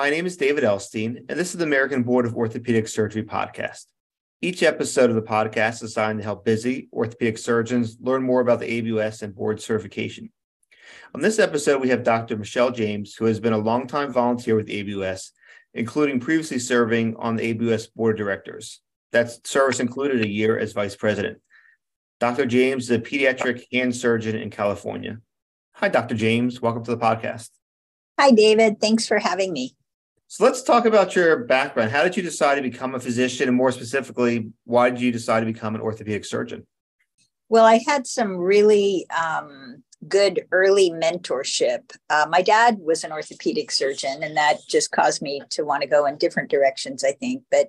My name is David Elstein, and this is the American Board of Orthopedic Surgery podcast. Each episode of the podcast is designed to help busy orthopedic surgeons learn more about the ABOS and board certification. On this episode, we have Dr. Michelle James, who has been a longtime volunteer with ABOS, including previously serving on the ABOS board of directors. That service included a year as vice president. Dr. James is a pediatric hand surgeon in California. Hi, Dr. James. Welcome to the podcast. Hi, David. Thanks for having me. So let's talk about your background. How did you decide to become a physician? And more specifically, why did you decide to become an orthopedic surgeon? Well, I had some really good early mentorship. My dad was an orthopedic surgeon, and that just caused me to want to go in different directions, I think. But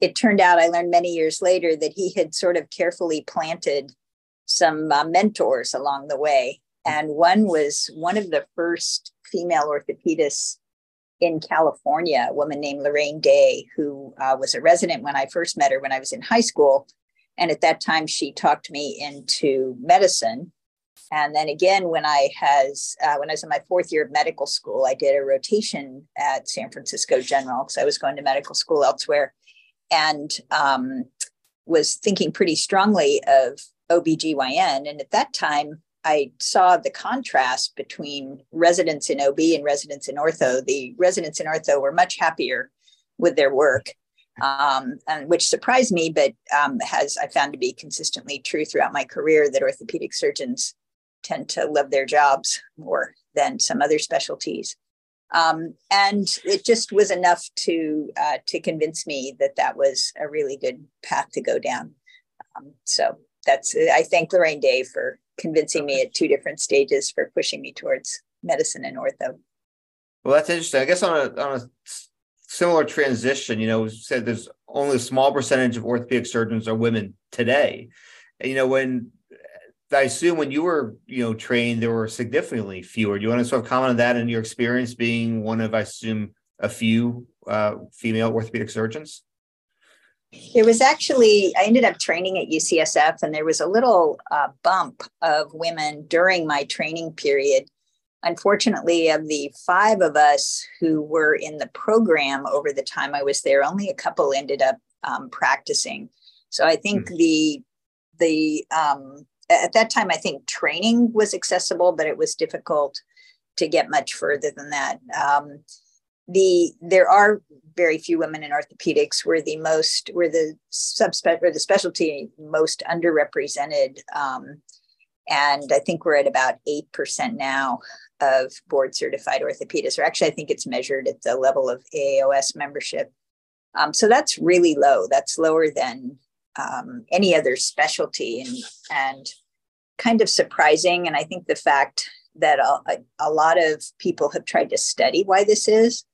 it turned out I learned many years later that he had sort of carefully planted some mentors along the way. And one was one of the first female orthopedists in California, a woman named Lorraine Day, who was a resident when I first met her when I was in high school. And at that time, she talked me into medicine. And then again, when I was in my fourth year of medical school, I did a rotation at San Francisco General because I was going to medical school elsewhere, and was thinking pretty strongly of OBGYN. And at that time, I saw the contrast between residents in OB and residents in ortho. The residents in ortho were much happier with their work, and which surprised me, but has I found to be consistently true throughout my career that orthopedic surgeons tend to love their jobs more than some other specialties. And it just was enough to convince me that was a really good path to go down. I thank Lorraine Day for convincing me at two different stages for pushing me towards medicine and ortho. Well, that's interesting. I guess on a similar transition, we said there's only a small percentage of orthopedic surgeons are women today. And, I assume when you were, trained, there were significantly fewer. Do you want to sort of comment on that and your experience being one of, I assume, a few female orthopedic surgeons? There was actually, I ended up training at UCSF, and there was a little bump of women during my training period. Unfortunately, of the five of us who were in the program over the time I was there, only a couple ended up practicing. So I think at that time, I think training was accessible, but it was difficult to get much further than that. There are very few women in orthopedics. We're the specialty most underrepresented. And I think we're at about 8% now of board certified orthopedists, or actually I think it's measured at the level of AAOS membership. So that's really low. That's lower than any other specialty and kind of surprising. And I think the fact that a lot of people have tried to study why this is.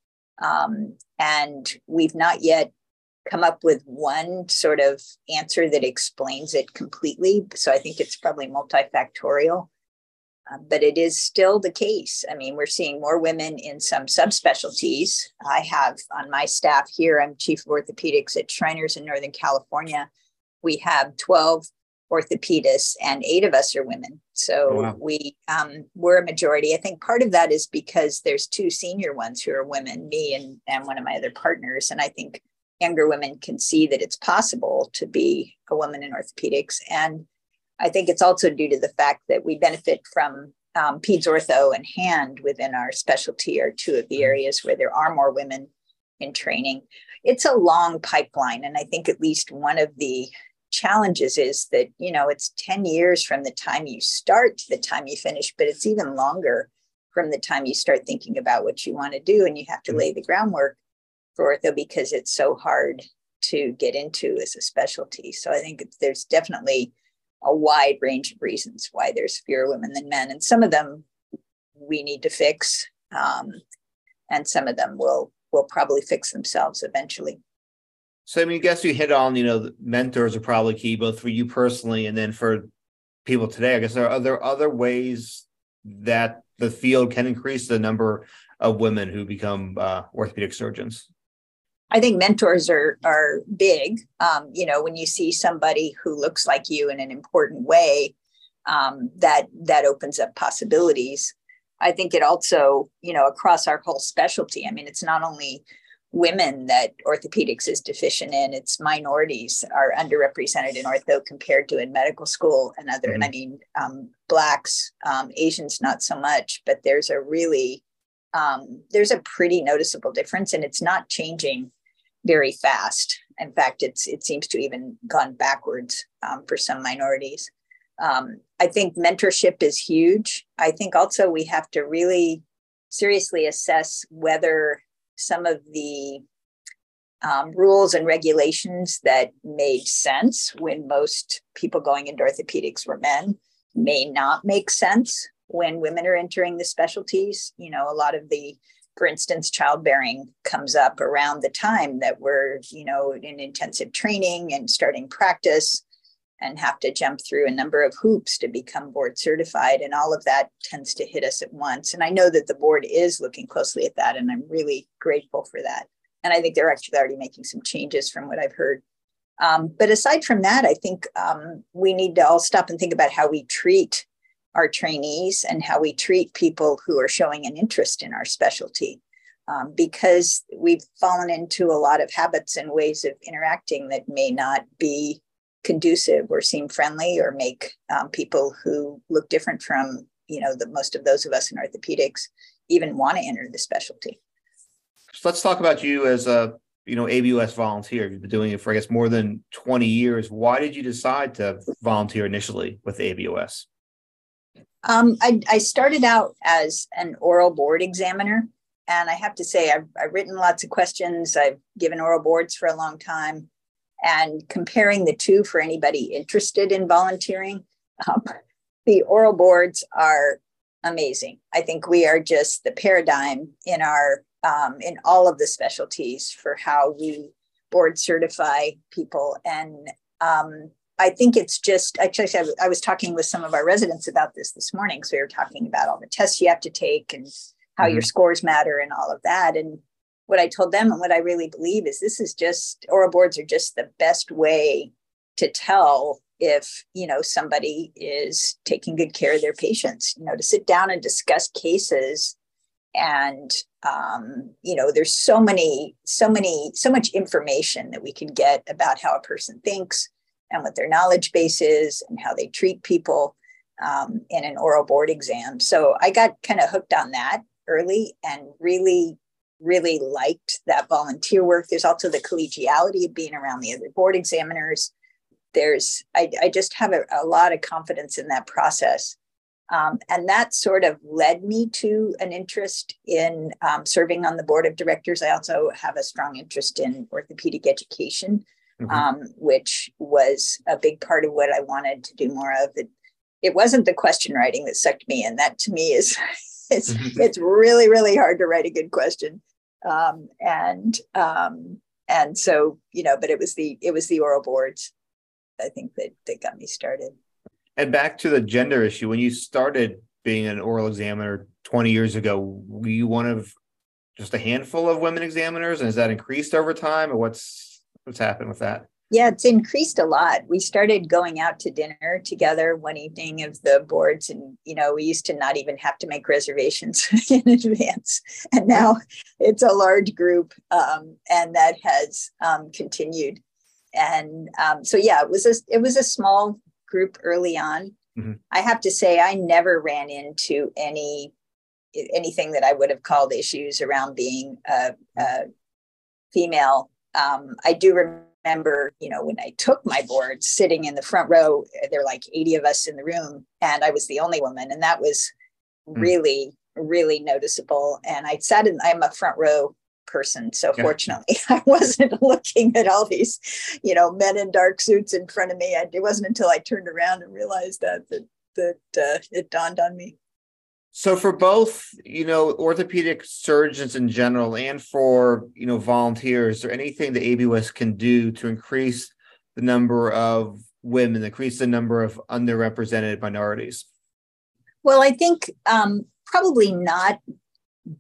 And we've not yet come up with one sort of answer that explains it completely. So I think it's probably multifactorial, but it is still the case. I mean, we're seeing more women in some subspecialties. I have on my staff here, I'm chief of orthopedics at Shriners in Northern California. We have 12 orthopedists and 8 of us are women. So wow. We're a majority. I think part of that is because there's 2 senior ones who are women, me and one of my other partners. And I think younger women can see that it's possible to be a woman in orthopedics. And I think it's also due to the fact that we benefit from peds ortho and hand within our specialty are 2 of the areas where there are more women in training. It's a long pipeline. And I think at least one of the challenges is that, it's 10 years from the time you start to the time you finish, but it's even longer from the time you start thinking about what you want to do. And you have to lay the groundwork for ortho because it's so hard to get into as a specialty. So I think there's definitely a wide range of reasons why there's fewer women than men. And some of them we need to fix. And some of them will probably fix themselves eventually. So, I guess you hit on, the mentors are probably key, both for you personally and then for people today. I guess are there other ways that the field can increase the number of women who become orthopedic surgeons? I think mentors are big. When you see somebody who looks like you in an important way, that opens up possibilities. I think it also, you know, across our whole specialty, I mean, it's not only women that orthopedics is deficient in, it's minorities are underrepresented in ortho compared to in medical school and other, and I mean, Blacks, Asians, not so much, but there's a really, there's a pretty noticeable difference, and it's not changing very fast. In fact, it seems to even gone backwards for some minorities. I think mentorship is huge. I think also we have to really seriously assess whether some of the rules and regulations that made sense when most people going into orthopedics were men may not make sense when women are entering the specialties. You know, a lot of the, for instance, childbearing comes up around the time that we're, you know, in intensive training and starting practice, and have to jump through a number of hoops to become board certified. And all of that tends to hit us at once. And I know that the board is looking closely at that, and I'm really grateful for that. And I think they're actually already making some changes from what I've heard. But aside from that, I think we need to all stop and think about how we treat our trainees and how we treat people who are showing an interest in our specialty. Because we've fallen into a lot of habits and ways of interacting that may not be conducive or seem friendly or make people who look different from, you know, the most of those of us in orthopedics even want to enter the specialty. So let's talk about you as a, you know, ABOS volunteer. You've been doing it for, I guess, more than 20 years. Why did you decide to volunteer initially with ABOS? I started out as an oral board examiner, and I have to say I've written lots of questions. I've given oral boards for a long time. And comparing the two for anybody interested in volunteering, the oral boards are amazing. I think we are just the paradigm in our in all of the specialties for how we board certify people. And I think it's just, actually, I was talking with some of our residents about this morning. So we were talking about all the tests you have to take and how your scores matter and all of that. And what I told them and what I really believe is this is just, oral boards are just the best way to tell if, you know, somebody is taking good care of their patients, you know, to sit down and discuss cases. And, you know, there's so much information that we can get about how a person thinks and what their knowledge base is and how they treat people in an oral board exam. So I got kind of hooked on that early and really liked that volunteer work. There's also the collegiality of being around the other board examiners. I just have a lot of confidence in that process. And that sort of led me to an interest in serving on the board of directors. I also have a strong interest in orthopedic education, which was a big part of what I wanted to do more of. It wasn't the question writing that sucked me in. That to me is... It's really, really hard to write a good question. And so, you know, but it was the oral boards, I think, that got me started. And back to the gender issue, when you started being an oral examiner 20 years ago, were you one of just a handful of women examiners? And has that increased over time, or what's happened with that? Yeah, it's increased a lot. We started going out to dinner together one evening of the boards, and, you know, we used to not even have to make reservations in advance. And now it's a large group, and that has continued. And so, yeah, it was a small group early on. I have to say, I never ran into anything that I would have called issues around being a female. I do remember, you know, when I took my board, sitting in the front row, there were like 80 of us in the room, and I was the only woman. And that was really, really noticeable. And I sat in, I'm a front row person. So fortunately, I wasn't looking at all these, you know, men in dark suits in front of me. It wasn't until I turned around and realized that it dawned on me. So for both, you know, orthopedic surgeons in general and for, you know, volunteers, is there anything that ABOS can do to increase the number of women, increase the number of underrepresented minorities? Well, I think probably not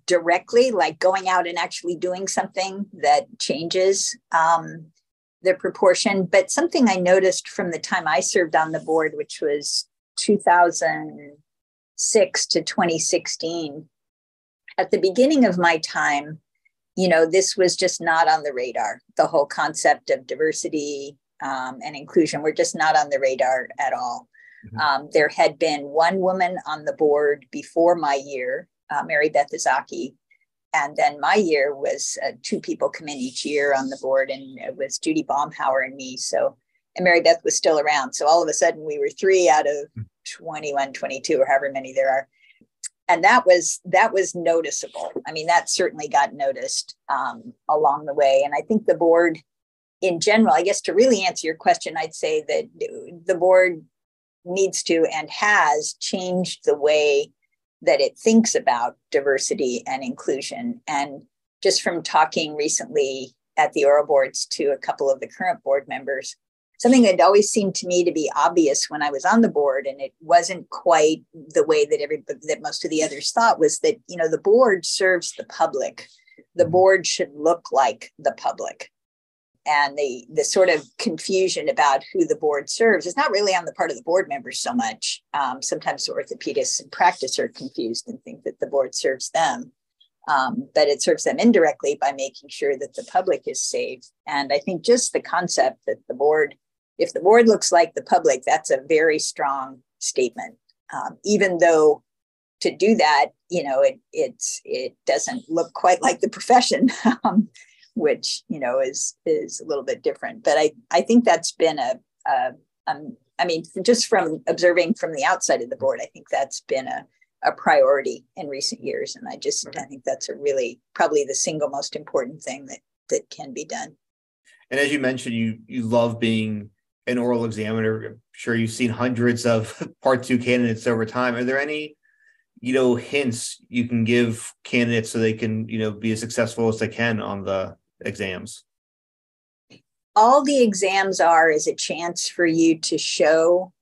directly, like going out and actually doing something that changes the proportion. But something I noticed from the time I served on the board, which was 2000. to 2016. At the beginning of my time, you know, this was just not on the radar. The whole concept of diversity and inclusion were just not on the radar at all. Mm-hmm. There had been one woman on the board before my year, Mary Beth Izaki. And then my year was two people come in each year on the board, and it was Judy Baumhauer and me. So, and Mary Beth was still around. So all of a sudden we were three out of 21, 22, or however many there are. And that was noticeable. I mean, that certainly got noticed along the way. And I think the board in general, I guess to really answer your question, I'd say that the board needs to and has changed the way that it thinks about diversity and inclusion. And just from talking recently at the oral boards to a couple of the current board members, something that always seemed to me to be obvious when I was on the board, and it wasn't quite the way that most of the others thought, was that, you know, the board serves the public. The board should look like the public. And the sort of confusion about who the board serves is not really on the part of the board members so much. Sometimes orthopedists in practice are confused and think that the board serves them, but it serves them indirectly by making sure that the public is safe. And I think just the concept that the board, if the board looks like the public, that's a very strong statement, even though to do that, you know, it doesn't look quite like the profession. Which, you know, is a little bit different. But I think that's been I mean, just from observing from the outside of the board, I think that's been a priority in recent years. And I think that's a really probably the single most important thing that can be done. And as you mentioned, you love being an oral examiner. I'm sure you've seen hundreds of Part 2 candidates over time. Are there any, you know, hints you can give candidates so they can, you know, be as successful as they can on the exams? All the exams is a chance for you to show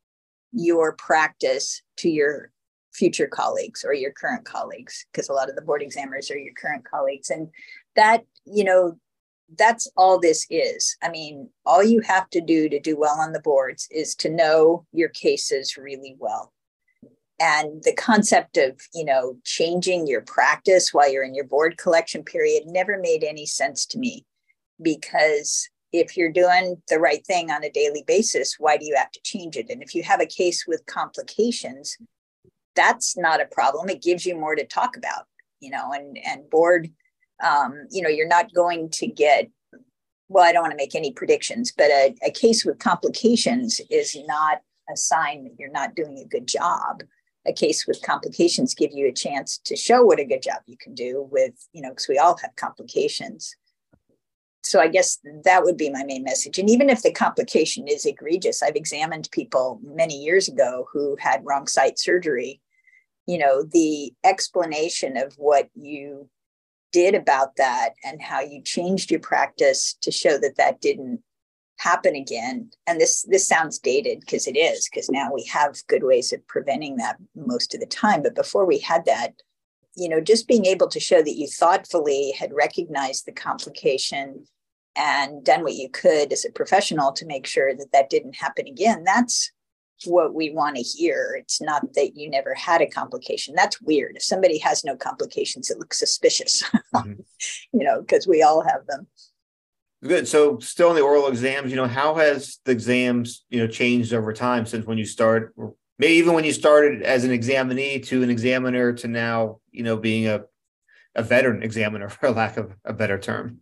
your practice to your future colleagues or your current colleagues, because a lot of the board examiners are your current colleagues. And that, you know, that's all this is. I mean, all you have to do well on the boards is to know your cases really well. And the concept of, you know, changing your practice while you're in your board collection period never made any sense to me, because if you're doing the right thing on a daily basis, why do you have to change it? And if you have a case with complications, that's not a problem. It gives you more to talk about, you know, and board, you know, you're not going to get, well, I don't want to make any predictions, but a case with complications is not a sign that you're not doing a good job. A case with complications give you a chance to show what a good job you can do with, you know, because we all have complications. So I guess that would be my main message. And even if the complication is egregious, I've examined people many years ago who had wrong site surgery. You know, the explanation of what you did about that and how you changed your practice to show that that didn't happen again. And this sounds dated, because it is, because now we have good ways of preventing that most of the time. But before we had that, you know, just being able to show that you thoughtfully had recognized the complication and done what you could as a professional to make sure that that didn't happen again. That's what we want to hear. It's not that you never had a complication. That's weird. If somebody has no complications, it looks suspicious, mm-hmm. you know, because we all have them. Good. So still in the oral exams, you know, how has the exams, you know, changed over time since when you started, or maybe even when you started as an examinee to an examiner to now, you know, being a veteran examiner, for lack of a better term?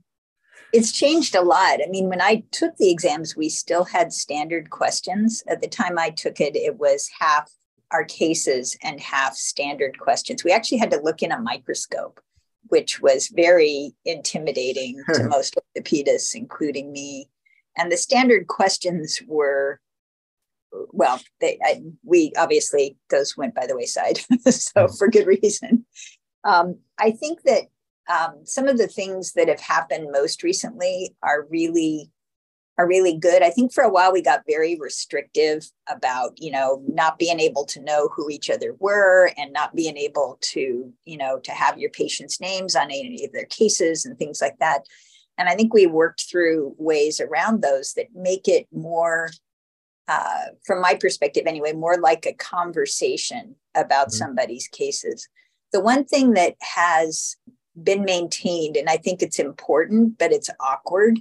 It's changed a lot. I mean, when I took the exams, we still had standard questions. At the time I took it, it was half our cases and half standard questions. We actually had to look in a microscope, which was very intimidating to most orthopedists, including me. And the standard questions were, well, we obviously, those went by the wayside, so for good reason. I think that some of the things that have happened most recently are really good. I think for a while we got very restrictive about, you know, not being able to know who each other were and not being able to, you know, to have your patients' names on any of their cases and things like that. And I think we worked through ways around those that make it more, from my perspective anyway, more like a conversation about somebody's cases. The one thing that has been maintained, and I think it's important, but it's awkward,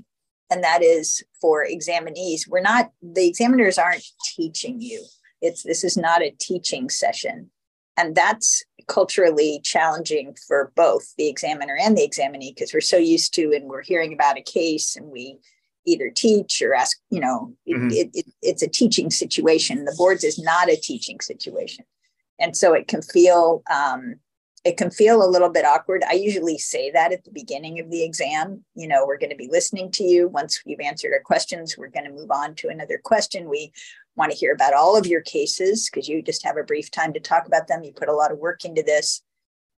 and that is for examinees. The examiners aren't teaching you. This is not a teaching session. And that's culturally challenging for both the examiner and the examinee, because we're so used to, and we're hearing about a case and we either teach or ask, it's a teaching situation. The boards is not a teaching situation. And so it can feel a little bit awkward. I usually say that at the beginning of the exam, we're going to be listening to you. Once you've answered our questions, we're going to move on to another question. We want to hear about all of your cases because you just have a brief time to talk about them. You put a lot of work into this.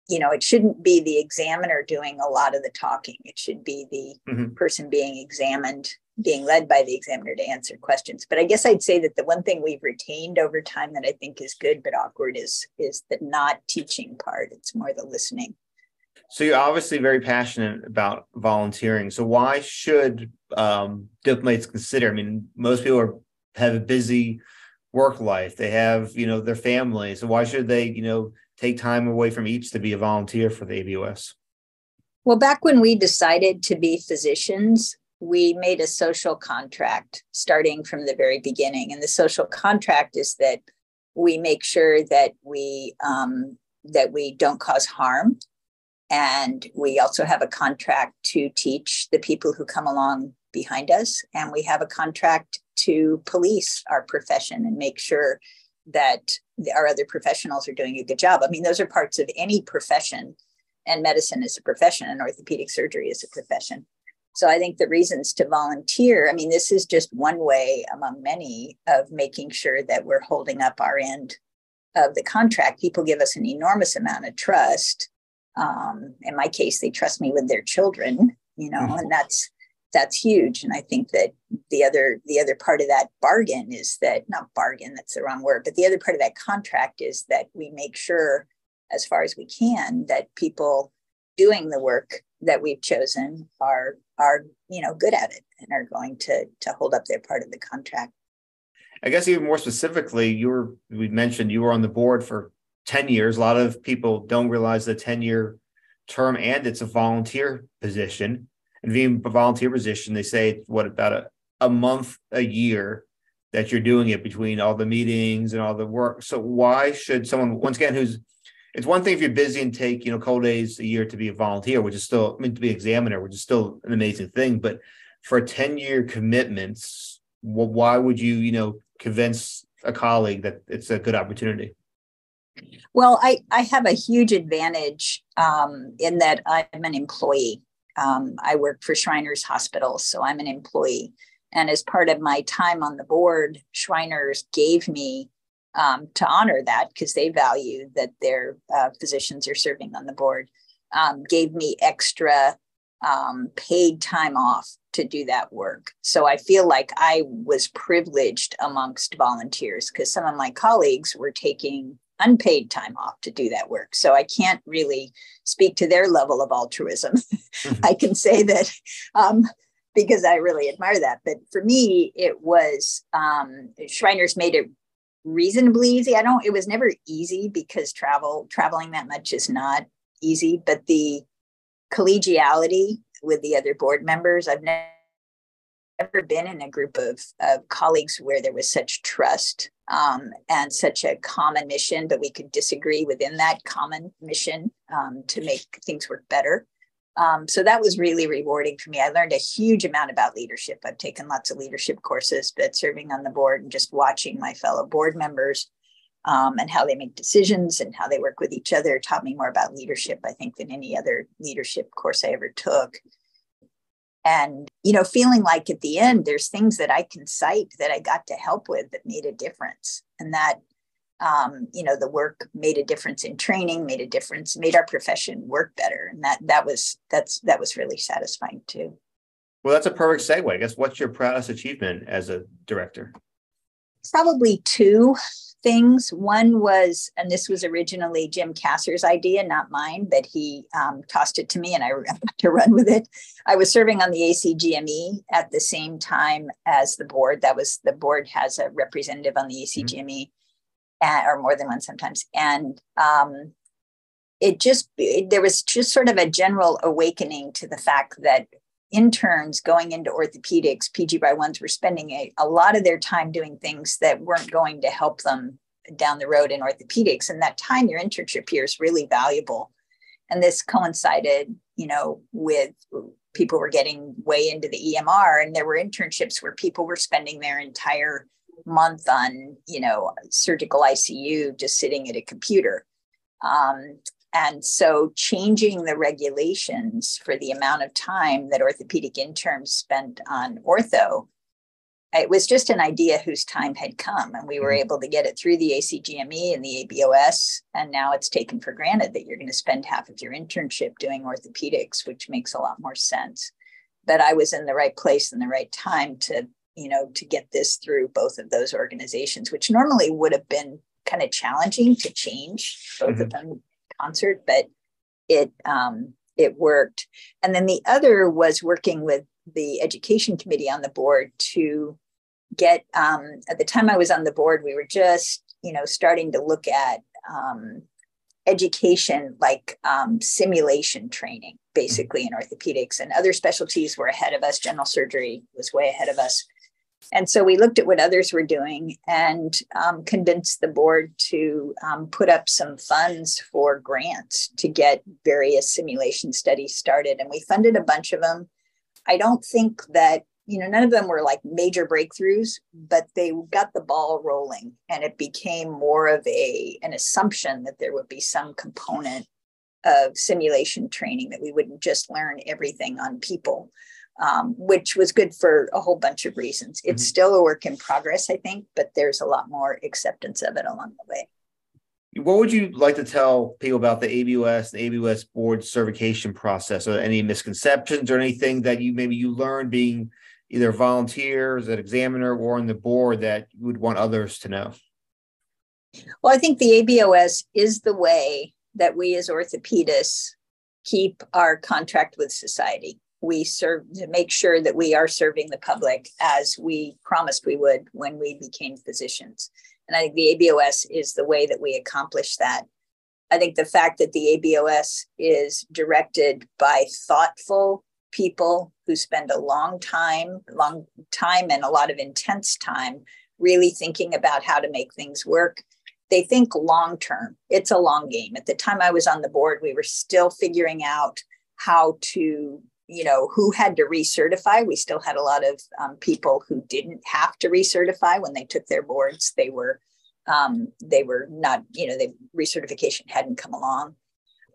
It shouldn't be the examiner doing a lot of the talking. It should be the person being examined, being led by the examiner to answer questions. But I guess I'd say that the one thing we've retained over time that I think is good but awkward is the not teaching part. It's more the listening. So you're obviously very passionate about volunteering. So why should diplomats consider? I mean, most people have a busy work life. They have, their families. So why should they, take time away from each to be a volunteer for the ABOS? Well, back when we decided to be physicians, we made a social contract starting from the very beginning. And the social contract is that we make sure that we don't cause harm. And we also have a contract to teach the people who come along behind us. And we have a contract to police our profession and make sure that our other professionals are doing a good job. I mean, those are parts of any profession, and medicine is a profession, and orthopedic surgery is a profession. So I think the reasons to volunteer, I mean, this is just one way among many of making sure that we're holding up our end of the contract. People give us an enormous amount of trust. In my case, they trust me with their children, and that's huge. And I think that the other part of that bargain is that, not bargain, that's the wrong word, but the other part of that contract is that we make sure, as far as we can, that people doing the work that we've chosen are good at it and are going to hold up their part of the contract. I guess even more specifically, we mentioned you were on the board for 10 years. A lot of people don't realize the 10-year term, and it's a volunteer position. And being a volunteer position, they say, about a month, a year that you're doing it between all the meetings and all the work. So why should someone, once again, it's one thing if you're busy and take, a couple days a year to be a volunteer, to be an examiner, which is still an amazing thing. But for 10-year commitments, why would you, convince a colleague that it's a good opportunity? Well, I have a huge advantage in that I'm an employee. I work for Shriners Hospital, so I'm an employee. And as part of my time on the board, Shriners gave me, to honor that, because they value that their physicians are serving on the board, gave me extra paid time off to do that work. So I feel like I was privileged amongst volunteers, because some of my colleagues were taking unpaid time off to do that work. So I can't really speak to their level of altruism. I can say that because I really admire that. But for me, it was Shriners made it reasonably easy. It was never easy, because traveling that much is not easy, but the collegiality with the other board members, I've never been in a group of colleagues where there was such trust and such a common mission, but we could disagree within that common mission to make things work better. So that was really rewarding for me. I learned a huge amount about leadership. I've taken lots of leadership courses, but serving on the board and just watching my fellow board members and how they make decisions and how they work with each other taught me more about leadership, I think, than any other leadership course I ever took. And, feeling like at the end, there's things that I can cite that I got to help with that made a difference. And that, the work made a difference in training, made our profession work better. And that was really satisfying too. Well, that's a perfect segue. I guess, what's your proudest achievement as a director? Probably two things. One was, and this was originally Jim Kasser's idea, not mine, but he tossed it to me and I had to run with it. I was serving on the ACGME at the same time as the board. The board has a representative on the ACGME. or more than one sometimes. And there was just sort of a general awakening to the fact that interns going into orthopedics, PGY1s, were spending a lot of their time doing things that weren't going to help them down the road in orthopedics. And that time your internship year is really valuable. And this coincided, you know, with people were getting way into the EMR, and there were internships where people were spending their entire month on, you know, surgical ICU, just sitting at a computer. And so changing the regulations for the amount of time that orthopedic interns spent on ortho, it was just an idea whose time had come, and we were able to get it through the ACGME and the AAOS, and now it's taken for granted that you're going to spend half of your internship doing orthopedics, which makes a lot more sense. But I was in the right place in the right time to, you know, to get this through both of those organizations, which normally would have been kind of challenging to change both of them in concert, but it worked. And then the other was working with the education committee on the board to get, at the time I was on the board, we were just, you know, starting to look at education, like simulation training, basically in orthopedics, and other specialties were ahead of us. General surgery was way ahead of us. And so we looked at what others were doing and convinced the board to put up some funds for grants to get various simulation studies started. And we funded a bunch of them. I don't think that, you know, none of them were like major breakthroughs, but they got the ball rolling, and it became more of an assumption that there would be some component of simulation training, that we wouldn't just learn everything on people, which was good for a whole bunch of reasons. It's still a work in progress, I think, but there's a lot more acceptance of it along the way. What would you like to tell people about the ABOS, the ABOS board certification process, or any misconceptions or anything that you learned being either volunteer, as an examiner, or on the board that you would want others to know? Well, I think the ABOS is the way that we as orthopedists keep our contract with society. We serve to make sure that we are serving the public as we promised we would when we became physicians. And I think the ABOS is the way that we accomplish that. I think the fact that the ABOS is directed by thoughtful people who spend a long time and a lot of intense time really thinking about how to make things work. They think long term. It's a long game. At the time I was on the board, we were still figuring out how to, you know, who had to recertify. We still had a lot of people who didn't have to recertify when they took their boards. They were not, you know, the recertification hadn't come along.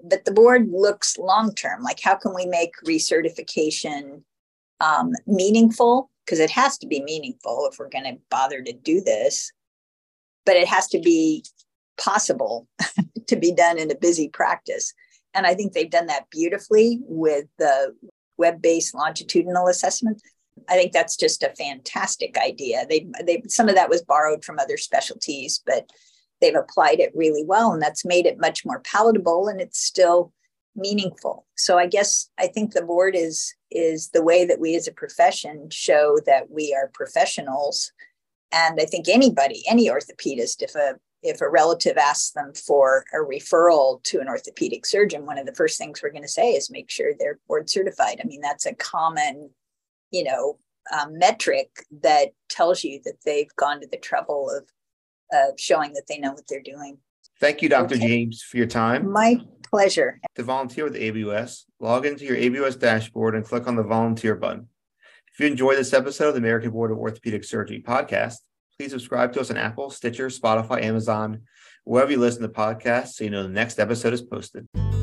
But the board looks long term, like how can we make recertification meaningful? Because it has to be meaningful if we're going to bother to do this, but it has to be possible to be done in a busy practice. And I think they've done that beautifully with the web-based longitudinal assessment. I think that's just a fantastic idea. They some of that was borrowed from other specialties, but they've applied it really well, and that's made it much more palatable, and it's still meaningful. So I think the board is the way that we as a profession show that we are professionals. And I think anybody, any orthopedist, if a relative asks them for a referral to an orthopedic surgeon, one of the first things we're going to say is make sure they're board certified. I mean, that's a common, you know, metric that tells you that they've gone to the trouble of showing that they know what they're doing. Thank you, Dr. James, for your time. My pleasure. To volunteer with ABOS, log into your ABOS dashboard and click on the volunteer button. If you enjoyed this episode of the American Board of Orthopedic Surgery podcast, please subscribe to us on Apple, Stitcher, Spotify, Amazon, wherever you listen to podcasts so you know the next episode is posted.